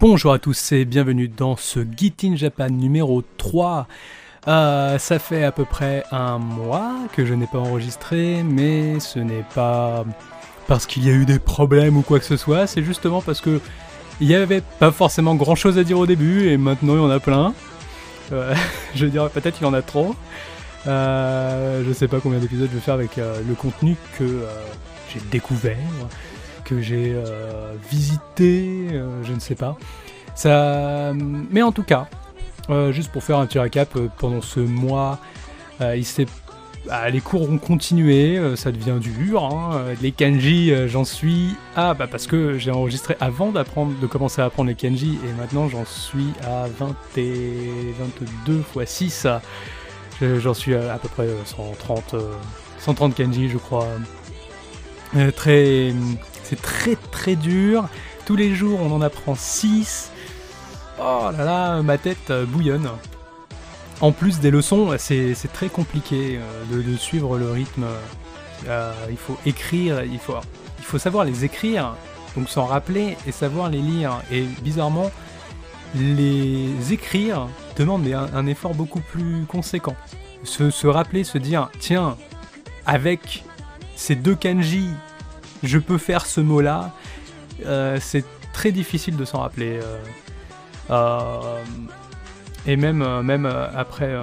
Bonjour à tous et bienvenue dans ce Geekin Japan numéro 3. Ça fait à peu près un mois que je n'ai pas enregistré, mais ce n'est pas parce qu'il y a eu des problèmes ou quoi que ce soit, c'est justement parce que il n'y avait pas forcément grand chose à dire au début et maintenant il y en a plein. Je dirais peut-être qu'il y en a trop. Je sais pas combien d'épisodes je vais faire avec le contenu que j'ai découvert, que j'ai visité, je ne sais pas. Ça... Mais en tout cas, juste pour faire un petit récap, pendant ce mois, les cours ont continué, ça devient dur, les kanji, j'en suis... Ah, bah parce que j'ai enregistré avant de commencer à apprendre les kanji, et maintenant j'en suis à 22 x 6, j'en suis à peu près 130 kanji, je crois. C'est très très dur, tous les jours on en apprend 6, oh là là, ma tête bouillonne. En plus des leçons, c'est très compliqué de suivre le rythme, il faut écrire, il faut savoir les écrire, donc s'en rappeler et savoir les lire, et bizarrement, les écrire demande un effort beaucoup plus conséquent. Se rappeler, se dire, tiens, avec ces deux kanji, je peux faire ce mot-là, c'est très difficile de s'en rappeler. Et même après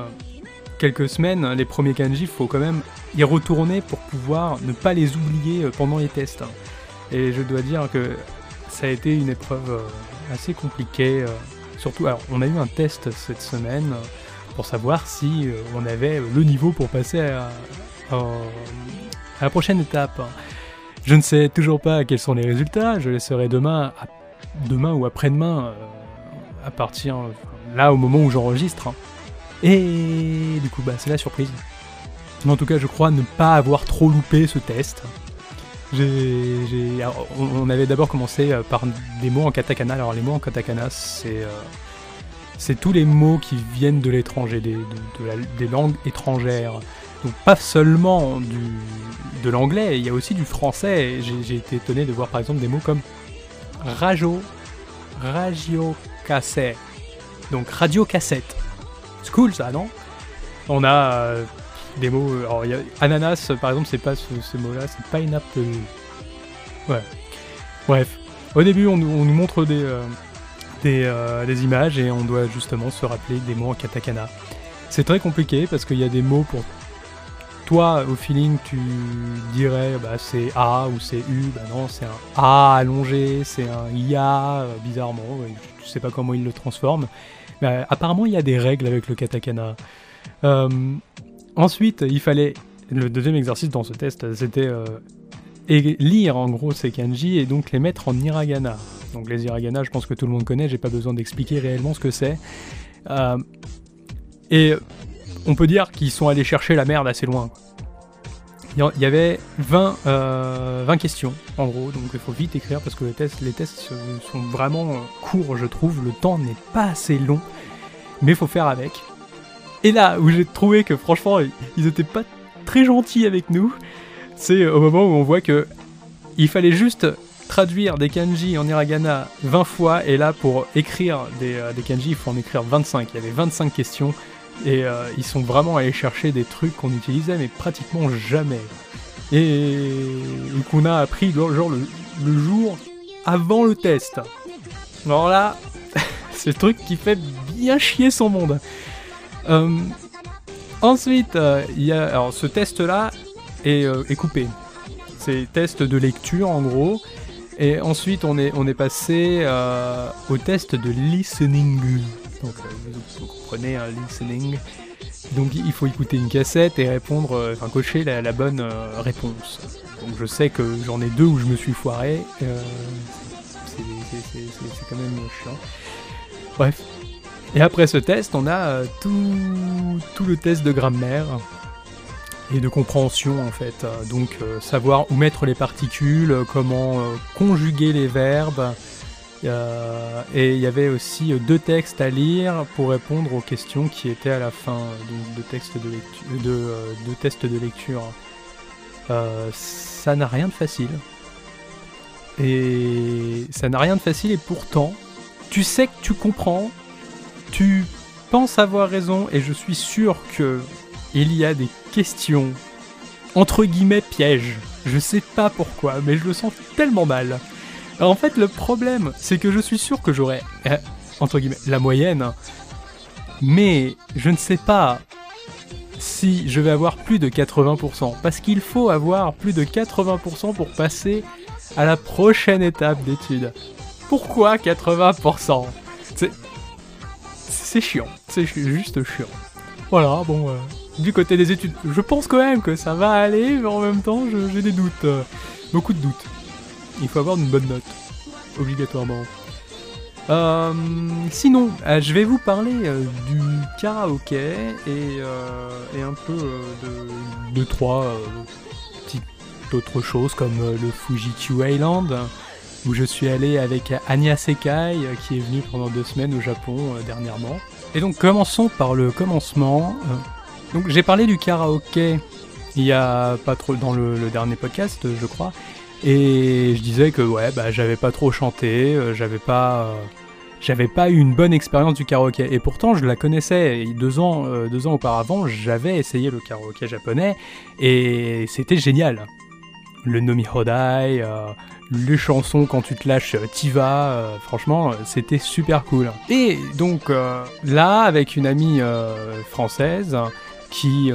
quelques semaines, les premiers kanji, il faut quand même y retourner pour pouvoir ne pas les oublier pendant les tests. Et je dois dire que ça a été une épreuve assez compliquée. Surtout, alors, on a eu un test cette semaine pour savoir si on avait le niveau pour passer à la prochaine étape. Je ne sais toujours pas quels sont les résultats, je les saurai demain ou après-demain, à partir là, au moment où j'enregistre. Et du coup, bah, c'est la surprise. Mais en tout cas, je crois ne pas avoir trop loupé ce test. Alors, on avait d'abord commencé par des mots en katakana. Alors les mots en katakana, c'est tous les mots qui viennent de l'étranger, des langues étrangères. Donc pas seulement de l'anglais, il y a aussi du français. J'ai été étonné de voir par exemple des mots comme radio cassette. Donc radio cassette. C'est cool ça, non? On a des mots. Alors il y a ananas par exemple, c'est pas ce mot-là, c'est pineapple. Ouais. Bref. Au début on nous montre des images et on doit justement se rappeler des mots en katakana. C'est très compliqué parce qu'il y a des mots pour... Toi, au feeling, tu dirais bah, c'est A ou c'est U, bah non, c'est un A allongé, c'est un IA, bizarrement, je sais pas comment ils le transforment. Mais apparemment, il y a des règles avec le katakana. Ensuite, il fallait, le deuxième exercice dans ce test, c'était lire en gros ces kanji et donc les mettre en hiragana. Donc les hiragana, je pense que tout le monde connaît, j'ai pas besoin d'expliquer réellement ce que c'est. Et... On peut dire qu'ils sont allés chercher la merde assez loin. Il y avait 20 questions, en gros, donc il faut vite écrire parce que les tests sont vraiment courts, je trouve. Le temps n'est pas assez long, mais il faut faire avec. Et là où j'ai trouvé que franchement, ils n'étaient pas très gentils avec nous, c'est au moment où on voit que il fallait juste traduire des kanji en hiragana 20 fois, et là pour écrire des kanji, il faut en écrire 25. Il y avait 25 questions. Et ils sont vraiment allés chercher des trucs qu'on utilisait mais pratiquement jamais. Et qu'on a appris genre le jour avant le test. Alors là, c'est le truc qui fait bien chier son monde. Ensuite, alors ce test-là est coupé. C'est test de lecture en gros. Et ensuite, on est passé au test de listening. Donc vous comprenez, un listening. Donc il faut écouter une cassette et répondre, enfin cocher la bonne réponse. Donc je sais que j'en ai deux où je me suis foiré. C'est quand même chiant. Bref. Et après ce test, on a tout le test de grammaire et de compréhension en fait. Donc savoir où mettre les particules, comment conjuguer les verbes. Et il y avait aussi deux textes à lire pour répondre aux questions qui étaient à la fin de textes de tests de lecture. Ça n'a rien de facile. Et pourtant, tu sais que tu comprends, tu penses avoir raison, et je suis sûr que il y a des questions entre guillemets pièges. Je sais pas pourquoi, mais je le sens tellement mal. En fait, le problème, c'est que je suis sûr que j'aurais, entre guillemets, la moyenne, mais je ne sais pas si je vais avoir plus de 80%, parce qu'il faut avoir plus de 80% pour passer à la prochaine étape d'étude. Pourquoi 80%? C'est chiant, c'est juste chiant. Voilà, bon, du côté des études, je pense quand même que ça va aller, mais en même temps, j'ai des doutes, beaucoup de doutes. Il faut avoir une bonne note, obligatoirement. Sinon, je vais vous parler du karaoké et un peu de trois petites autres choses comme le Fuji-Q Island, où je suis allé avec Anya Sekai, qui est venue pendant 2 semaines au Japon dernièrement. Et donc commençons par le commencement. Donc j'ai parlé du karaoké il y a pas trop dans le dernier podcast, je crois. Et je disais que ouais, bah, j'avais pas trop chanté, j'avais pas eu une bonne expérience du karaoké. Et pourtant, je la connaissais. Et 2 ans auparavant, j'avais essayé le karaoké japonais et c'était génial. Le Nomihodai, les chansons quand tu te lâches, t'y vas, franchement, c'était super cool. Et donc là, avec une amie française qui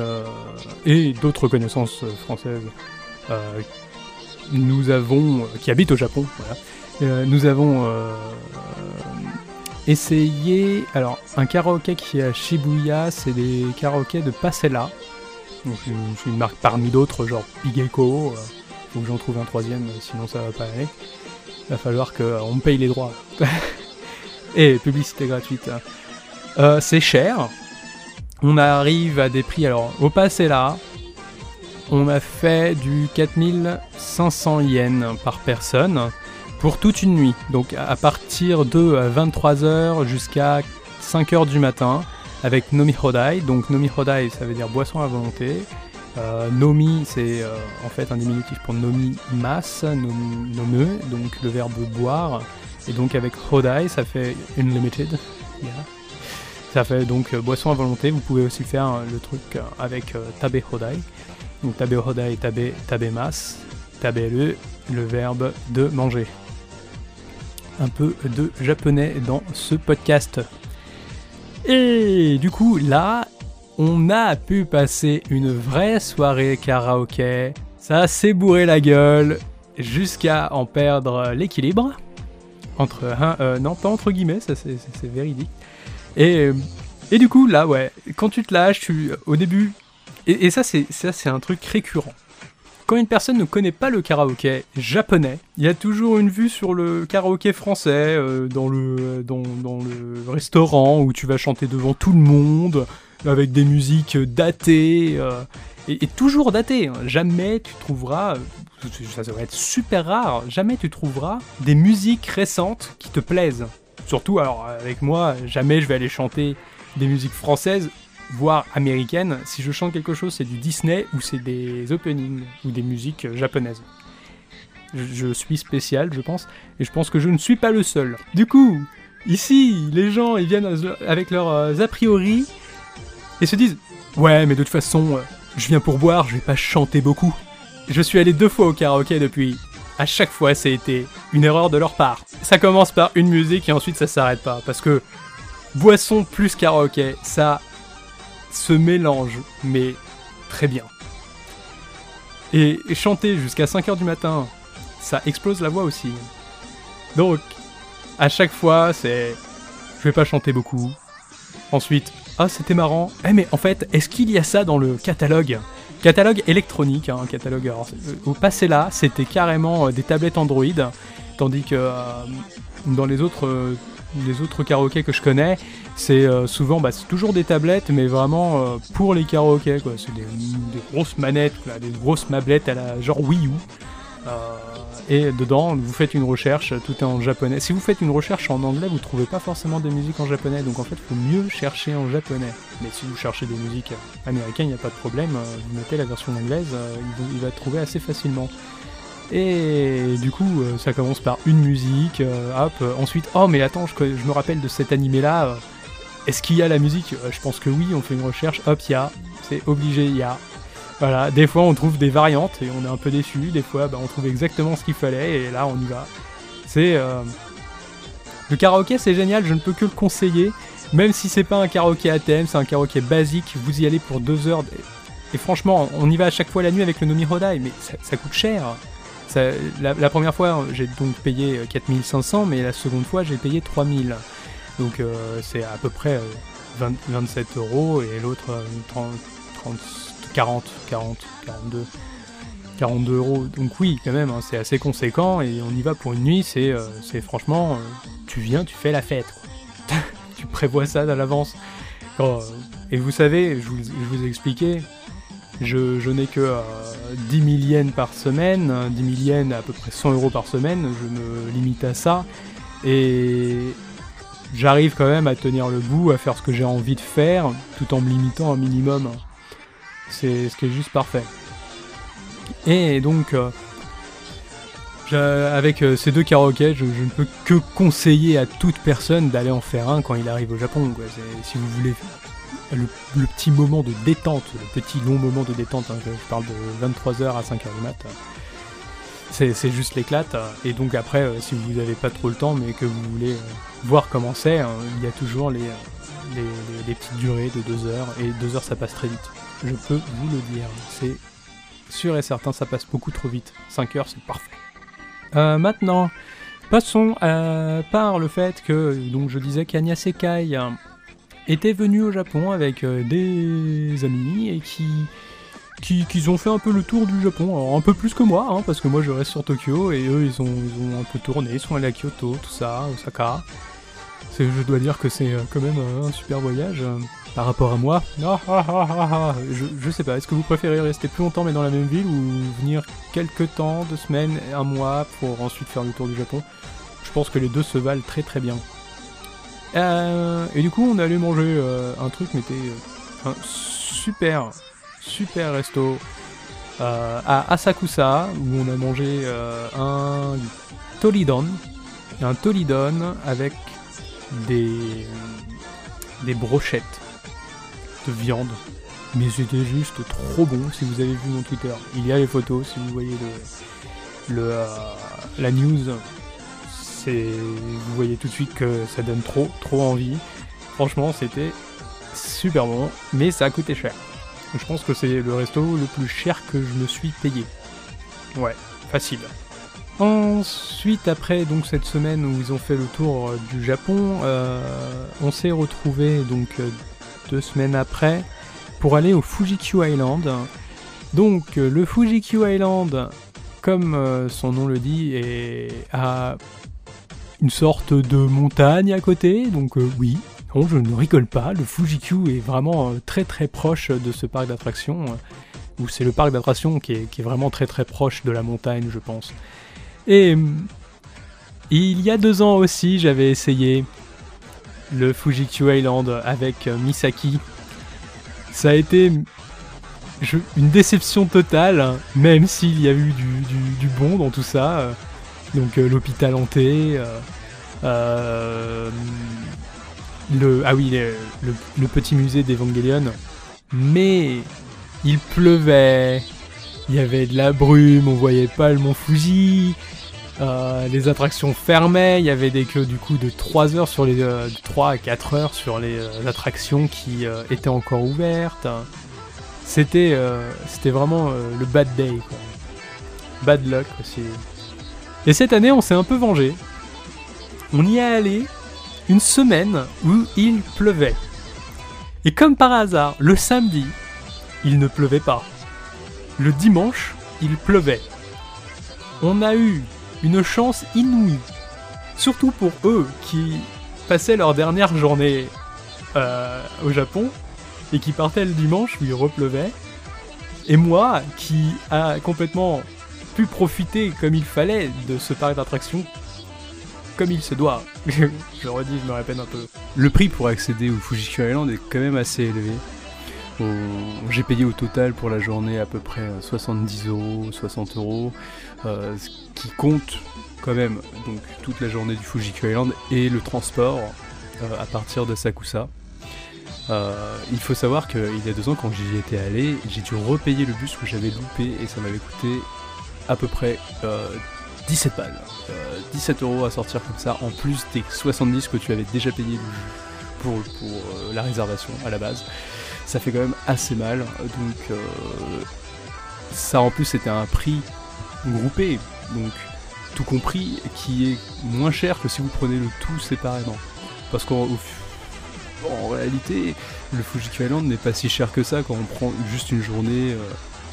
et d'autres connaissances françaises. Nous avons, qui habite au Japon, voilà. Nous avons essayé, alors un karaoké qui est à Shibuya, c'est des karaokés de Pasela, donc une marque parmi d'autres, genre Pigeco, faut que j'en trouve un 3e, sinon ça va pas aller, va falloir qu'on me paye les droits, et publicité gratuite, c'est cher, on arrive à des prix, alors au Pasela, on a fait du 4500 yens par personne pour toute une nuit. Donc à partir de 23h jusqu'à 5h du matin avec Nomihodai. Donc Nomihodai, ça veut dire boisson à volonté. Nomi, c'est en fait un diminutif pour nomi mas, nome, donc le verbe boire. Et donc avec Hodai, ça fait unlimited. Yeah. Ça fait donc boisson à volonté. Vous pouvez aussi faire le truc avec Tabe Hodai. Donc tabe hoda et tabe mas, tabe le verbe de manger. Un peu de japonais dans ce podcast. Et du coup là, on a pu passer une vraie soirée karaoké. Ça s'est bourré la gueule jusqu'à en perdre l'équilibre. Entre non pas entre guillemets, ça c'est véridique. Et du coup là ouais, quand tu te lâches, au début. Et ça c'est un truc récurrent. Quand une personne ne connaît pas le karaoké japonais, il y a toujours une vue sur le karaoké français, dans le restaurant où tu vas chanter devant tout le monde, avec des musiques datées, et toujours datées. Hein. Jamais tu trouveras, ça devrait être super rare, jamais tu trouveras des musiques récentes qui te plaisent. Surtout, alors avec moi, jamais je vais aller chanter des musiques françaises, voire américaine, si je chante quelque chose, c'est du Disney ou c'est des openings ou des musiques japonaises. Je suis spécial, je pense, et je pense que je ne suis pas le seul. Du coup, ici, les gens, ils viennent avec leurs a priori et se disent « Ouais, mais de toute façon, je viens pour boire, je vais pas chanter beaucoup. » Je suis allé 2 fois au karaoké depuis. À chaque fois, c'était une erreur de leur part. Ça commence par une musique et ensuite ça s'arrête pas, parce que boisson plus karaoké, ça se mélange, mais très bien. Et chanter jusqu'à 5h du matin, ça explose la voix aussi. Donc, à chaque fois, c'est je vais pas chanter beaucoup. Ensuite, ah, c'était marrant. Eh, mais en fait, est-ce qu'il y a ça dans le catalogue ? Catalogue électronique, hein, catalogue. Alors, au passé là, c'était carrément des tablettes Android, tandis que dans les autres karaokés que je connais, c'est souvent, bah, c'est toujours des tablettes, mais vraiment pour les karaokés, quoi. C'est des grosses manettes, là, des grosses mablettes à la genre Wii U. Et dedans, vous faites une recherche, tout est en japonais. Si vous faites une recherche en anglais, vous trouvez pas forcément des musiques en japonais, donc en fait, il faut mieux chercher en japonais. Mais si vous cherchez des musiques américaines, il n'y a pas de problème, vous mettez la version anglaise, il va trouver assez facilement. Et du coup, ça commence par une musique, hop, ensuite, oh mais attends, je me rappelle de cet animé-là, est-ce qu'il y a la musique ? Je pense que oui, on fait une recherche, hop, il y a, c'est obligé, il y a. Voilà, des fois on trouve des variantes et on est un peu déçu, des fois bah, on trouve exactement ce qu'il fallait et là on y va. C'est... Le karaoké, c'est génial, je ne peux que le conseiller, même si c'est pas un karaoké à thème, c'est un karaoké basique, vous y allez pour 2 heures, et franchement, on y va à chaque fois la nuit avec le Nomi Hodai, mais ça coûte cher. La première fois, j'ai donc payé 4500, mais la seconde fois, j'ai payé 3000. Donc c'est à peu près 27 euros, et l'autre 42 euros. Donc oui, quand même, hein, c'est assez conséquent, et on y va pour une nuit, c'est franchement, tu viens, tu fais la fête. Tu prévois ça à l'avance. Et vous savez, je vous ai expliqué... Je n'ai que 10 000 yens par semaine, 10 000 yens à peu près 100 euros par semaine, je me limite à ça, et j'arrive quand même à tenir le bout, à faire ce que j'ai envie de faire, tout en me limitant un minimum, c'est ce qui est juste parfait. Et donc, avec ces 2 karaokés, je ne peux que conseiller à toute personne d'aller en faire un quand il arrive au Japon, quoi. Si vous voulez... Le petit moment de détente, le petit long moment de détente, hein, je parle de 23h à 5h du mat, c'est juste l'éclate. Et donc après, si vous n'avez pas trop le temps, mais que vous voulez voir comment c'est, hein, il y a toujours les petites durées de 2 heures, et 2 heures ça passe très vite. Je peux vous le dire, c'est sûr et certain, ça passe beaucoup trop vite. 5 heures, c'est parfait. Maintenant, passons par le fait que, donc je disais qu'Anya Sekai... était venu au Japon avec des amis et qui ont fait un peu le tour du Japon. Alors, un peu plus que moi, hein, parce que moi je reste sur Tokyo et eux ils ont un peu tourné, ils sont allés à Kyoto, tout ça, Osaka. Je dois dire que c'est quand même un super voyage par rapport à moi. Je sais pas, est-ce que vous préférez rester plus longtemps mais dans la même ville ou venir quelques temps, 2 semaines, 1 mois pour ensuite faire le tour du Japon? Je pense que les deux se valent très très bien. Et du coup on allait manger un truc, mais c'était un super resto à Asakusa, où on a mangé un tolidon avec des brochettes de viande, mais c'était juste trop bon. Si vous avez vu mon Twitter, il y a les photos, si vous voyez la news, vous voyez tout de suite que ça donne trop envie. Franchement, c'était super bon, mais ça a coûté cher. Je pense que c'est le resto le plus cher que je me suis payé. Ouais, facile. Ensuite, après donc cette semaine où ils ont fait le tour du Japon, on s'est retrouvés donc 2 semaines après pour aller au Fuji-Q Island. Donc le Fuji-Q Island, comme son nom le dit, a une sorte de montagne à côté, donc oui, non, je ne rigole pas, le Fuji-Q est vraiment très très proche de ce parc d'attractions, ou c'est le parc d'attractions qui est vraiment très très proche de la montagne, je pense. Et il y a 2 ans aussi, j'avais essayé le Fuji-Q Highland avec Misaki. Ça a été une déception totale, même s'il y a eu du bon dans tout ça. Donc l'hôpital hanté, le petit musée d'Evangelion, mais il pleuvait, il y avait de la brume, on voyait pas le mont Fuji, les attractions fermaient, il y avait des queues du coup de 3 heures sur les 3 à 4 heures sur les attractions qui étaient encore ouvertes. C'était vraiment le bad day, quoi. Bad luck aussi. Et cette année, on s'est un peu vengé. On y est allé une semaine où il pleuvait. Et comme par hasard, le samedi, il ne pleuvait pas. Le dimanche, il pleuvait. On a eu une chance inouïe. Surtout pour eux qui passaient leur dernière journée au Japon et qui partaient le dimanche où il repleuvait. Et moi qui a complètement... pu profiter comme il fallait de ce parc d'attractions comme il se doit. Je me répète un peu. Le prix pour accéder au Fuji-Q Highland est quand même assez élevé. J'ai payé au total pour la journée à peu près 70€, 60€, ce qui compte quand même donc toute la journée du Fuji-Q Island et le transport à partir de Sakusa. Il faut savoir qu'il y a 2 ans, quand j'y étais allé, j'ai dû repayer le bus que j'avais loupé et ça m'avait coûté à peu près 17 balles. 17€ à sortir comme ça, en plus des 70 que tu avais déjà payé pour la réservation à la base. Ça fait quand même assez mal, donc ça en plus c'était un prix groupé, donc tout compris, qui est moins cher que si vous prenez le tout séparément. Parce qu'en en réalité, le Fuji-Q Highland n'est pas si cher que ça quand on prend juste une journée.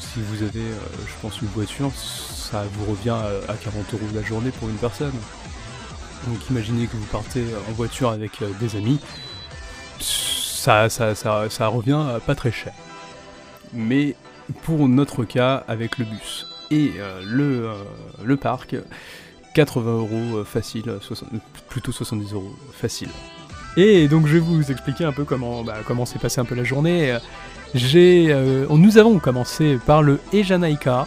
Si vous avez, je pense, une voiture, ça vous revient à 40€ la journée pour une personne. Donc imaginez que vous partez en voiture avec des amis, ça revient à pas très cher. Mais pour notre cas, avec le bus et le parc, 80€ facile, plutôt 70€ facile. Et donc je vais vous expliquer un peu comment s'est passée un peu la journée. Nous avons commencé par le Ejanaika.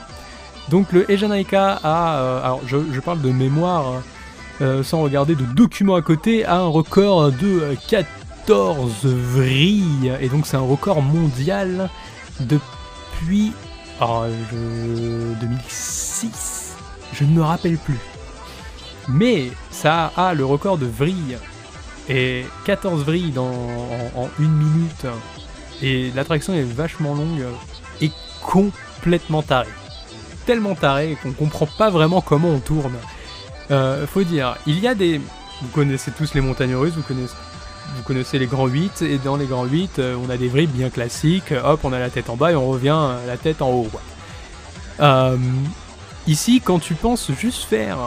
Donc le Ejanaika a, alors je parle de mémoire, sans regarder de documents à côté, a un record de 14 vrilles. Et donc c'est un record mondial depuis 2006, je ne me rappelle plus. Mais ça a le record de vrilles. Et 14 vrilles en 1 minute. Et l'attraction est vachement longue et complètement tarée. Tellement tarée qu'on comprend pas vraiment comment on tourne. Faut dire, il y a des... Vous connaissez tous les montagnes russes, vous connaissez les grands 8. Et dans les grands 8, on a des vrilles bien classiques. Hop, on a la tête en bas et on revient la tête en haut. Ici, quand tu penses juste faire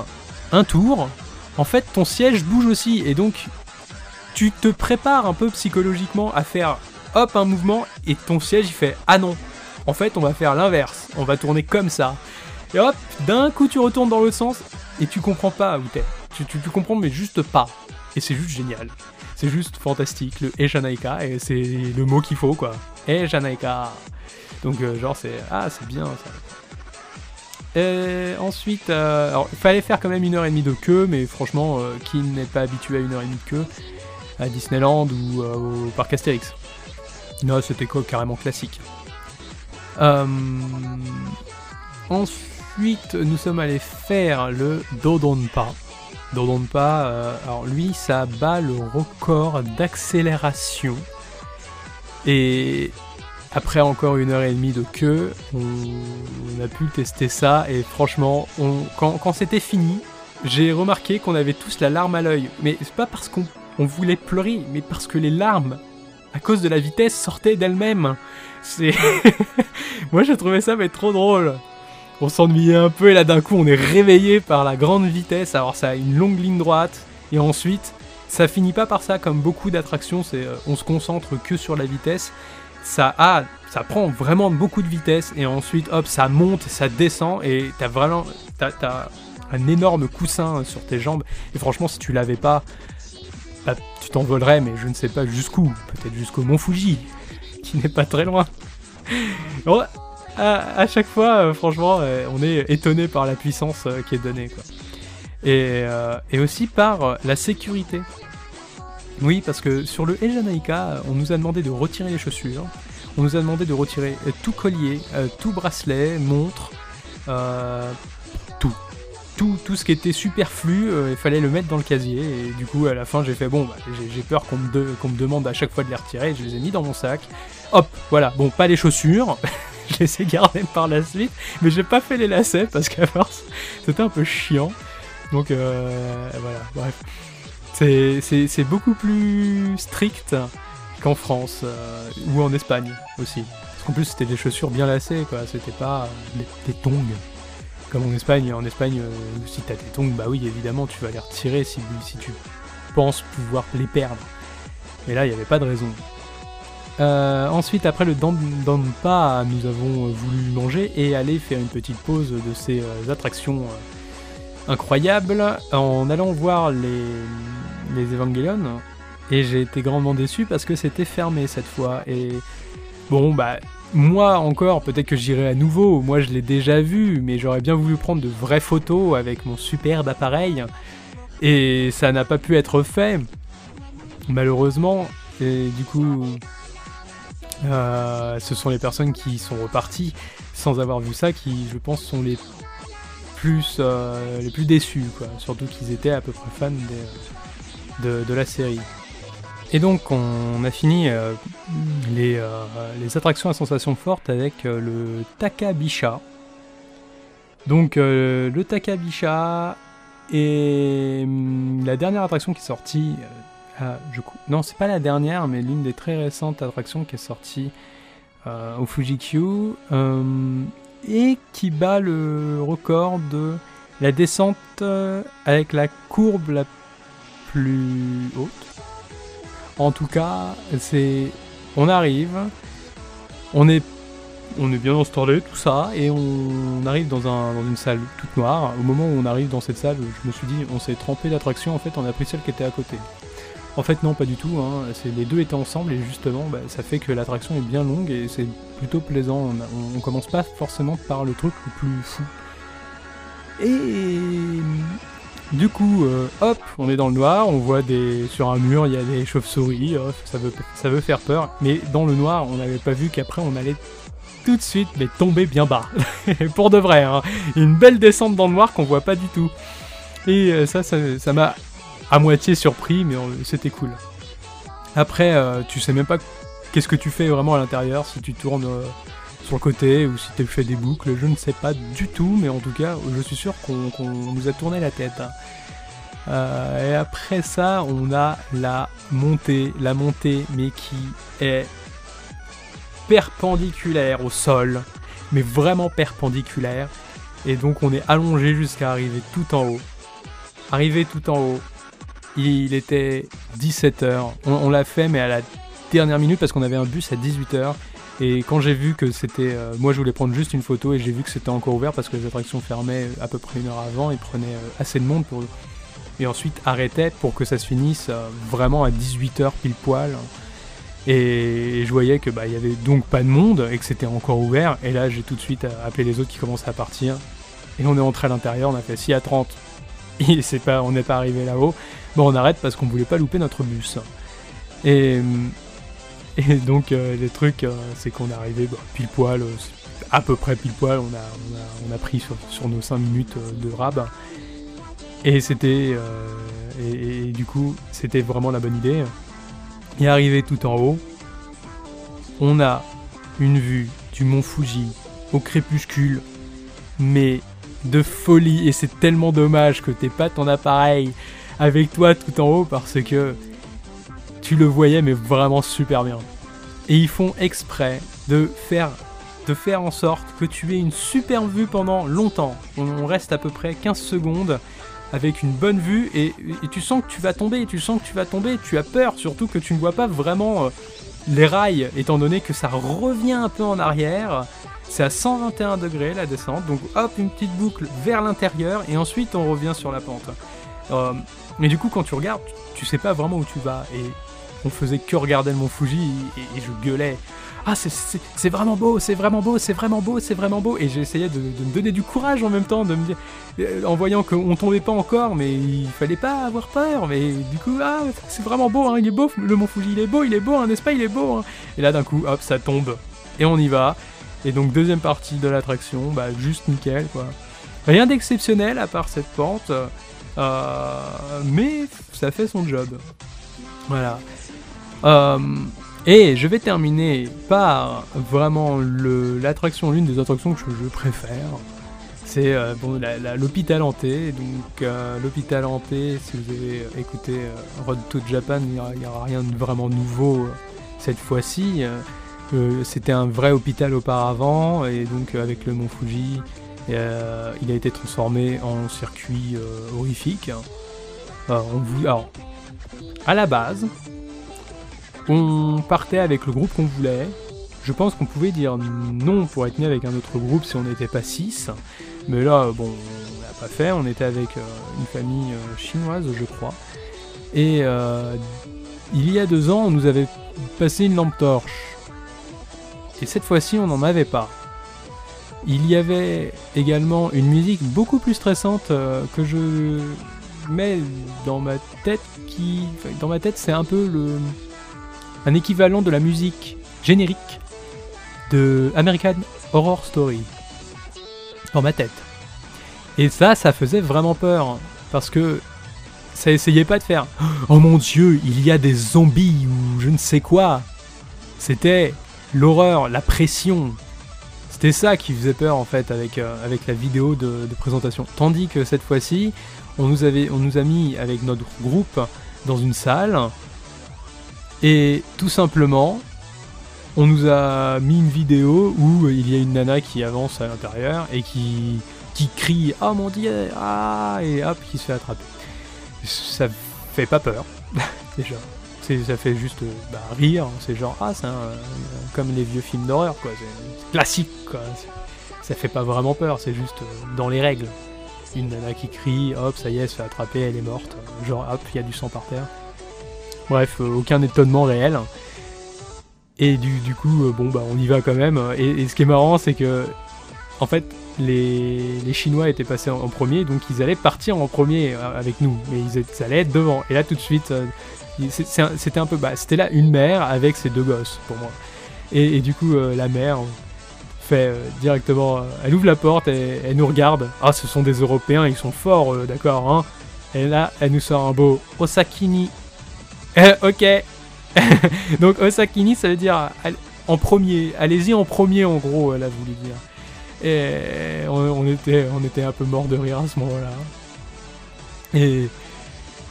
un tour, en fait, ton siège bouge aussi. Et donc... tu te prépares un peu psychologiquement à faire hop un mouvement et ton siège il fait ah non, en fait on va faire l'inverse, on va tourner comme ça. Et hop, d'un coup tu retournes dans l'autre sens et tu comprends pas où t'es. Tu comprends mais juste pas. Et c'est juste génial. C'est juste fantastique, le Ejanaika, et c'est le mot qu'il faut quoi. Ejanaika. Donc genre c'est ah c'est bien ça. Et ensuite, alors fallait faire quand même 1h30 de queue, mais franchement qui n'est pas habitué à 1h30 de queue à Disneyland ou au Parc Astérix. Non, c'était quoi, carrément classique. Ensuite, nous sommes allés faire le Dodonpa. Dodonpa, alors lui, ça bat le record d'accélération. Et après encore 1h30 de queue, on a pu tester ça. Et franchement, quand c'était fini, j'ai remarqué qu'on avait tous la larme à l'œil. Mais c'est pas parce qu'on voulait pleurer, mais parce que les larmes, à cause de la vitesse, sortaient d'elles-mêmes. C'est... Moi, je trouvais ça mais trop drôle. On s'ennuyait un peu et là, d'un coup, on est réveillé par la grande vitesse. Alors, ça a une longue ligne droite. Et ensuite, ça finit pas par ça, comme beaucoup d'attractions. On se concentre que sur la vitesse. Ça prend vraiment beaucoup de vitesse. Et ensuite, hop, ça monte, ça descend. Et t'as vraiment... T'as un énorme coussin sur tes jambes. Et franchement, si tu l'avais pas... Bah, tu t'envolerais, mais je ne sais pas jusqu'où. Peut-être jusqu'au Mont Fuji, qui n'est pas très loin. Bon, à chaque fois, franchement, on est étonné par la puissance qui est donnée, quoi. Et aussi par la sécurité. Oui, parce que sur le Ejanaika, on nous a demandé de retirer les chaussures. On nous a demandé de retirer tout collier, tout bracelet, montre, tout ce qui était superflu, il fallait le mettre dans le casier. Et du coup, à la fin, j'ai fait bon, bah, j'ai peur qu'on me demande à chaque fois de les retirer. Je les ai mis dans mon sac. Hop, voilà. Bon, pas les chaussures. Je les ai gardées par la suite. Mais j'ai pas fait les lacets parce qu'à force, c'était un peu chiant. Donc, voilà. Bref. C'est beaucoup plus strict qu'en France ou en Espagne aussi. Parce qu'en plus, c'était des chaussures bien lacées, quoi. C'était pas des tongs. Comme en Espagne, si t'as tes tongs, bah oui, évidemment, tu vas les retirer si tu penses pouvoir les perdre. Mais là, il n'y avait pas de raison. Ensuite, après le Dodonpa, nous avons voulu manger et aller faire une petite pause de ces attractions incroyables en allant voir les Evangelion. Et j'ai été grandement déçu parce que c'était fermé cette fois. Et Bon, bah, moi encore, peut-être que j'irai à nouveau, moi je l'ai déjà vu, mais j'aurais bien voulu prendre de vraies photos avec mon superbe appareil, et ça n'a pas pu être fait, malheureusement, et du coup... ce sont les personnes qui sont reparties sans avoir vu ça qui, je pense, sont les plus déçus, quoi. Surtout qu'ils étaient à peu près fans de la série. Et donc, on a fini les attractions à sensations fortes avec le Takabisha. Donc, le Takabisha est la dernière attraction qui est sortie... non, c'est pas la dernière, mais l'une des très récentes attractions qui est sortie au Fuji-Q et qui bat le record de la descente avec la courbe la plus haute. En tout cas, c'est, on arrive, on est bien installé, tout ça, et on arrive dans une salle toute noire. Au moment où on arrive dans cette salle, je me suis dit, on s'est trompé d'attraction, en fait, on a pris celle qui était à côté. En fait non, pas du tout, hein. Les deux étaient ensemble et justement bah, ça fait que l'attraction est bien longue et c'est plutôt plaisant, on commence pas forcément par le truc le plus fou. Et du coup, hop, on est dans le noir, on voit sur un mur il y a des chauves-souris, ça veut faire peur, mais dans le noir on n'avait pas vu qu'après on allait tout de suite mais tomber bien bas, pour de vrai, hein. Une belle descente dans le noir qu'on voit pas du tout. Et ça m'a... à moitié surpris, mais c'était cool. Après, tu sais même pas qu'est-ce que tu fais vraiment à l'intérieur, si tu tournes sur le côté ou si tu fais des boucles, je ne sais pas du tout, mais en tout cas, je suis sûr qu'on nous a tourné la tête. Et après ça, on a la montée, mais qui est perpendiculaire au sol, mais vraiment perpendiculaire, et donc on est allongé jusqu'à arriver tout en haut. Arrivé tout en haut, il était 17h, on l'a fait mais à la dernière minute parce qu'on avait un bus à 18h et quand j'ai vu que c'était... moi je voulais prendre juste une photo et j'ai vu que c'était encore ouvert parce que les attractions fermaient à peu près une heure avant et prenaient assez de monde pour... et ensuite arrêtaient pour que ça se finisse vraiment à 18h pile poil et je voyais que bah, y avait donc pas de monde et que c'était encore ouvert et là j'ai tout de suite appelé les autres qui commençaient à partir et on est entré à l'intérieur, on a fait 6:30. On n'est pas arrivé là-haut. Bon, on arrête parce qu'on voulait pas louper notre bus. Et donc, le truc, c'est qu'on est arrivé pile poil, à peu près pile poil. On a pris sur nos 5 minutes de rab. Et c'était. Et du coup, c'était vraiment la bonne idée. Et arrivé tout en haut, on a une vue du mont Fuji au crépuscule. Mais. De folie et c'est tellement dommage que t'aies pas ton appareil avec toi tout en haut parce que tu le voyais mais vraiment super bien et ils font exprès de faire en sorte que tu aies une super vue pendant longtemps. On reste à peu près 15 secondes avec une bonne vue et tu sens que tu vas tomber tu as peur surtout que tu ne vois pas vraiment les rails étant donné que ça revient un peu en arrière. C'est à 121 degrés la descente, donc hop, une petite boucle vers l'intérieur et ensuite on revient sur la pente. Mais du coup quand tu regardes, tu sais pas vraiment où tu vas et on faisait que regarder le mont Fuji et je gueulais. Ah c'est vraiment beau, c'est vraiment beau et j'essayais de me donner du courage en même temps, de me dire, en voyant qu'on tombait pas encore mais il fallait pas avoir peur mais du coup ah c'est vraiment beau, hein, il est beau le mont Fuji, il est beau, hein, n'est-ce pas, il est beau, hein. Et là d'un coup hop ça tombe et on y va. Et donc deuxième partie de l'attraction, bah juste nickel quoi. Rien d'exceptionnel à part cette pente, mais ça fait son job. Voilà. Et je vais terminer par vraiment l'une des attractions que je préfère. C'est l'hôpital hanté. Donc l'hôpital hanté, si vous avez écouté Road to Japan, il n'y aura rien de vraiment nouveau cette fois-ci. C'était un vrai hôpital auparavant et donc avec le mont Fuji il a été transformé en circuit horrifique. Alors, à la base on partait avec le groupe qu'on voulait, je pense qu'on pouvait dire non pour être né avec un autre groupe si on n'était pas 6, mais là bon on l'a pas fait, on était avec une famille chinoise je crois et il y a 2 ans on nous avait passé une lampe torche. et cette fois-ci on n'en avait pas. Il y avait également une musique beaucoup plus stressante que je mets dans ma tête, dans ma tête c'est un peu un équivalent de la musique générique de American Horror Story, dans ma tête. Et ça faisait vraiment peur, parce que ça essayait pas de faire « Oh mon dieu, il y a des zombies » ou je ne sais quoi. C'était l'horreur, la pression. C'était ça qui faisait peur en fait avec la vidéo de présentation. Tandis que cette fois-ci, on nous a mis avec notre groupe dans une salle et tout simplement, on nous a mis une vidéo où il y a une nana qui avance à l'intérieur et qui crie « Oh mon dieu, ah !» et hop, qui se fait attraper. Ça fait pas peur, déjà. Ça fait juste rire, c'est genre, ah, c'est comme les vieux films d'horreur, quoi. C'est classique, quoi. Ça fait pas vraiment peur, c'est juste dans les règles. Une nana qui crie, hop, ça y est, elle se fait attraper, elle est morte. Genre, hop, il y a du sang par terre. Bref, aucun étonnement réel. Et du coup, on y va quand même. Et ce qui est marrant, c'est que, en fait, les Chinois étaient passés en premier, donc ils allaient partir en premier avec nous, mais ils allaient être devant. Et là, tout de suite, c'était un peu bas. C'était là une mère avec ses deux gosses, pour moi. Et du coup, la mère fait directement... Elle ouvre la porte, et elle nous regarde. « Ah, ce sont des Européens, ils sont forts, d'accord, hein ?» Et là, elle nous sort un beau « Osakini ». Ok. Donc, « Osakini », ça veut dire « en premier », « allez-y en premier », en gros, elle a voulu dire. Et on était un peu mort de rire à ce moment-là. Et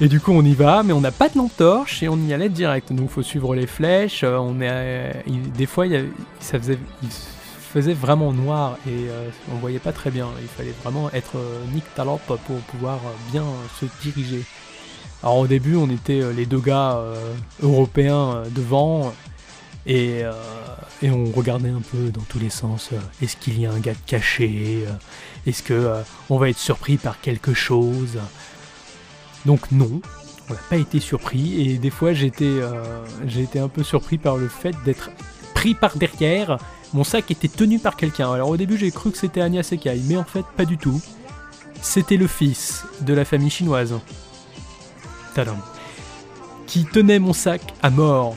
du coup, on y va, mais on n'a pas de lampe torche et on y allait direct. Donc, il faut suivre les flèches. Des fois, il faisait vraiment noir et on voyait pas très bien. Il fallait vraiment être nictalant pour pouvoir bien se diriger. Alors, au début, on était les deux gars européens devant. Et on regardait un peu dans tous les sens, est-ce qu'il y a un gars caché, est-ce que on va être surpris par quelque chose. Donc non, on n'a pas été surpris, et des fois j'ai été un peu surpris par le fait d'être pris par derrière, mon sac était tenu par quelqu'un. Alors au début j'ai cru que c'était Anya Sekai, mais en fait pas du tout, c'était le fils de la famille chinoise, tadam, qui tenait mon sac à mort.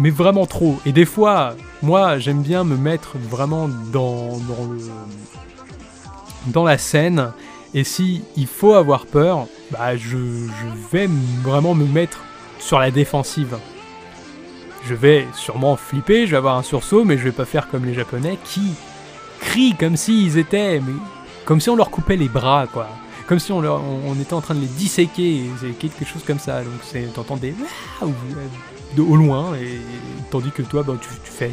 Mais vraiment trop. Et des fois, moi, j'aime bien me mettre vraiment dans la scène. Et si il faut avoir peur, je vais vraiment me mettre sur la défensive. Je vais sûrement flipper, je vais avoir un sursaut, mais je vais pas faire comme les Japonais qui crient comme s'ils étaient... Mais comme si on leur coupait les bras, quoi. Comme si on était en train de les disséquer, quelque chose comme ça. Donc t'entends des... au loin, et tandis que toi tu fais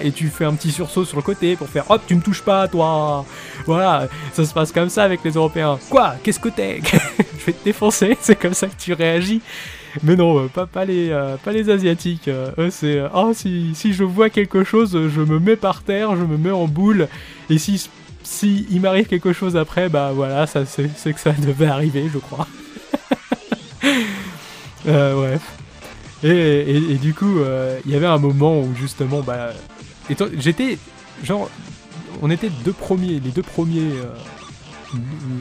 et tu fais un petit sursaut sur le côté pour faire hop, tu me touches pas toi. Voilà, ça se passe comme ça avec les Européens. Quoi, qu'est-ce que t'es? Je vais te défoncer, c'est comme ça que tu réagis. Mais non, pas les Asiatiques. Eux c'est oh, si je vois quelque chose, je me mets par terre, je me mets en boule, et si il m'arrive quelque chose après, voilà, ça c'est que ça devait arriver, je crois. Ouais. Et du coup, y avait un moment où justement, j'étais, genre, on était les deux premiers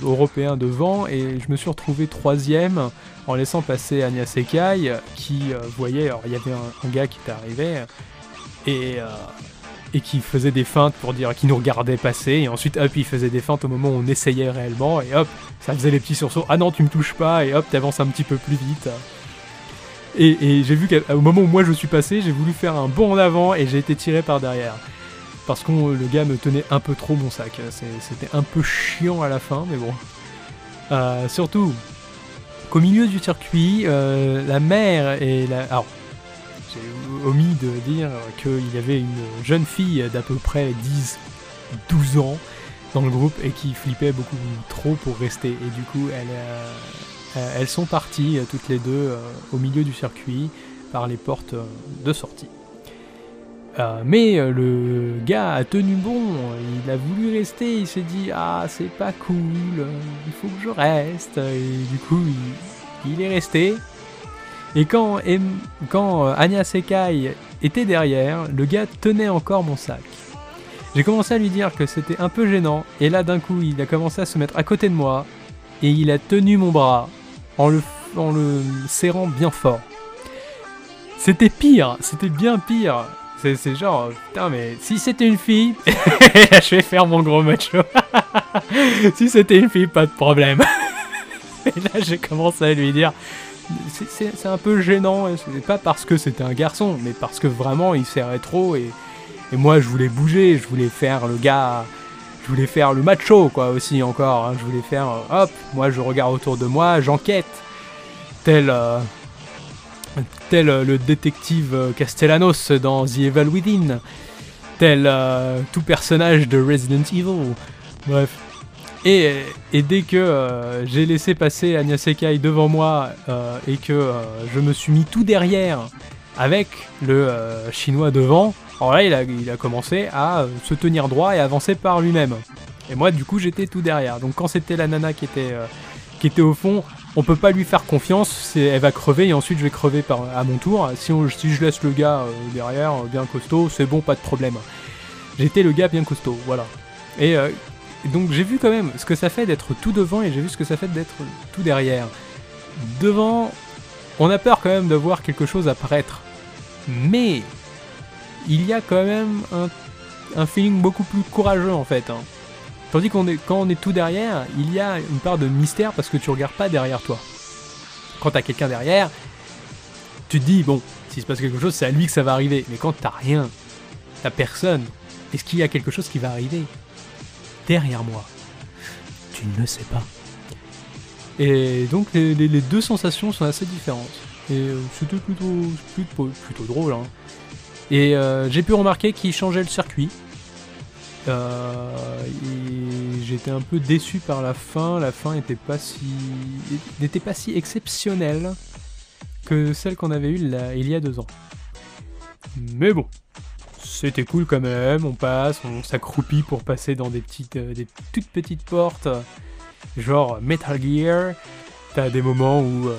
européens devant, et je me suis retrouvé troisième en laissant passer Anya Sekai, qui voyait, alors il y avait un gars qui était arrivé, et qui faisait des feintes pour dire, qui nous regardait passer, et ensuite hop, il faisait des feintes au moment où on essayait réellement, et hop, ça faisait les petits sursauts, ah non, tu me touches pas, et hop, t'avances un petit peu plus vite. Et j'ai vu qu'au moment où moi je suis passé, j'ai voulu faire un bond en avant et j'ai été tiré par derrière. Parce que le gars me tenait un peu trop mon sac. C'était un peu chiant à la fin, mais bon. Surtout qu'au milieu du circuit, la mère et la... Alors, j'ai omis de dire qu'il y avait une jeune fille d'à peu près 10-12 ans dans le groupe et qui flippait beaucoup trop pour rester. Et du coup, elles sont parties toutes les deux au milieu du circuit par les portes de sortie. Mais le gars a tenu bon, il a voulu rester, il s'est dit « Ah, c'est pas cool, il faut que je reste ». Et du coup, il est resté. Et quand Anya Sekai était derrière, le gars tenait encore mon sac. J'ai commencé à lui dire que c'était un peu gênant, et là d'un coup il a commencé à se mettre à côté de moi, et il a tenu mon bras en le serrant bien fort. C'était pire, c'était bien pire. C'est genre, putain mais si c'était une fille, je vais faire mon gros macho. Si c'était une fille, pas de problème. Et là j'ai commencé à lui dire, c'est un peu gênant, c'est pas parce que c'était un garçon, mais parce que vraiment il serrait trop et moi je voulais bouger, je voulais faire le gars, je voulais faire le macho quoi aussi encore, hein, je voulais faire hop, moi je regarde autour de moi, j'enquête, tel le détective Castellanos dans The Evil Within, tel tout personnage de Resident Evil, bref. Et dès que j'ai laissé passer Anya Sekai devant moi et que je me suis mis tout derrière avec le chinois devant, alors là il a commencé à se tenir droit et avancer par lui-même. Et moi du coup j'étais tout derrière. Donc quand c'était la nana qui était au fond, on peut pas lui faire confiance, elle va crever et ensuite je vais crever à mon tour. Si je laisse le gars derrière, bien costaud, c'est bon, pas de problème. J'étais le gars bien costaud, voilà. Et donc j'ai vu quand même ce que ça fait d'être tout devant et j'ai vu ce que ça fait d'être tout derrière. Devant, on a peur quand même de voir quelque chose apparaître. Mais il y a quand même un feeling beaucoup plus courageux en fait. Hein. Tandis quand on est tout derrière, il y a une part de mystère parce que tu regardes pas derrière toi. Quand t'as quelqu'un derrière, tu te dis bon, s'il se passe quelque chose, c'est à lui que ça va arriver. Mais quand t'as rien, t'as personne, est-ce qu'il y a quelque chose qui va arriver derrière moi? Tu ne le sais pas. Et donc les deux sensations sont assez différentes. Et c'était plutôt drôle. Hein. Et j'ai pu remarquer qu'ils changeaient le circuit. Et j'étais un peu déçu par la fin. La fin n'était pas si exceptionnelle que celle qu'on avait eue il y a 2 ans. Mais bon. C'était cool quand même, on passe, on s'accroupit pour passer dans des toutes petites portes, genre Metal Gear. T'as des moments où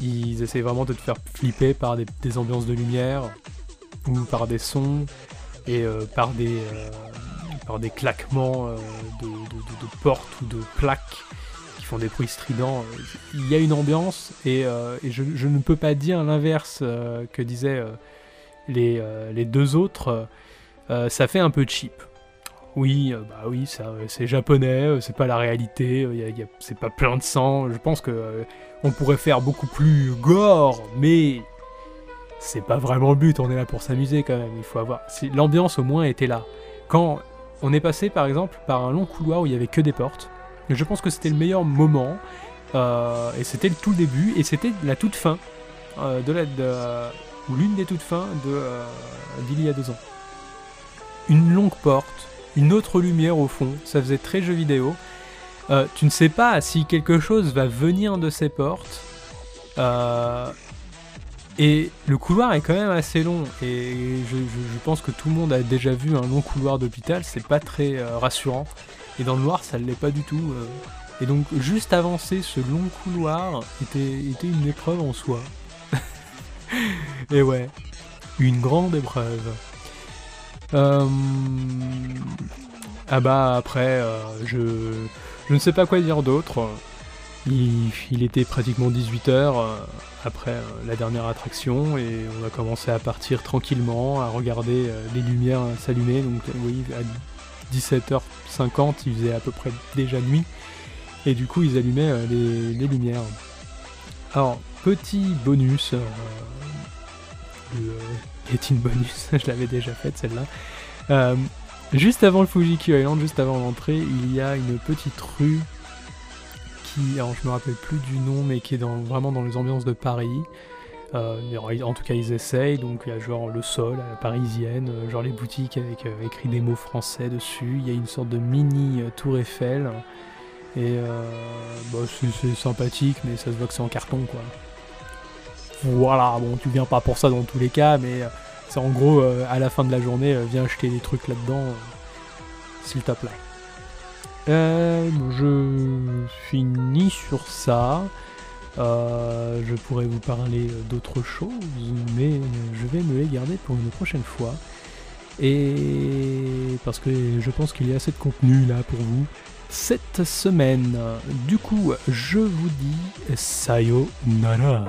ils essaient vraiment de te faire flipper par des ambiances de lumière, ou par des sons, et par des claquements de portes ou de plaques qui font des bruits stridents. Il y a une ambiance, et je ne peux pas dire l'inverse que disait... Les deux autres, ça fait un peu cheap. Oui, ça, c'est japonais, c'est pas la réalité, c'est pas plein de sang. Je pense que on pourrait faire beaucoup plus gore, mais c'est pas vraiment le but. On est là pour s'amuser quand même. Il faut avoir l'ambiance au moins était là. Quand on est passé par exemple par un long couloir où il y avait que des portes, je pense que c'était le meilleur moment et c'était le tout début et c'était la toute fin ou l'une des toutes fins d'il y a 2 ans. Une longue porte, une autre lumière au fond, ça faisait très jeu vidéo. Tu ne sais pas si quelque chose va venir de ces portes. Et le couloir est quand même assez long. Et je pense que tout le monde a déjà vu un long couloir d'hôpital, c'est pas très rassurant. Et dans le noir, ça ne l'est pas du tout. Et donc, juste avancer ce long couloir était une épreuve en soi. Et ouais, une grande épreuve. Après, je ne sais pas quoi dire d'autre. Il était pratiquement 18h après la dernière attraction et on a commencé à partir tranquillement, à regarder les lumières s'allumer. Donc oui, à 17h50, il faisait à peu près déjà nuit. Et du coup, ils allumaient les lumières. Alors, petit bonus... Getting bonus, je l'avais déjà faite celle-là. Juste avant le Fuji-Q Island, juste avant l'entrée, il y a une petite rue qui, alors je me rappelle plus du nom, mais qui est vraiment dans les ambiances de Paris. En tout cas, ils essayent. Donc il y a genre le sol à la parisienne, genre les boutiques avec écrit des mots français dessus. Il y a une sorte de mini tour Eiffel. Et c'est sympathique, mais ça se voit que c'est en carton quoi. Voilà, bon, tu viens pas pour ça dans tous les cas, mais c'est en gros, à la fin de la journée, viens acheter des trucs là-dedans, s'il te plaît. Je finis sur ça. Je pourrais vous parler d'autres choses, mais je vais me les garder pour une prochaine fois. Et parce que je pense qu'il y a assez de contenu là pour vous cette semaine. Du coup, je vous dis sayonara.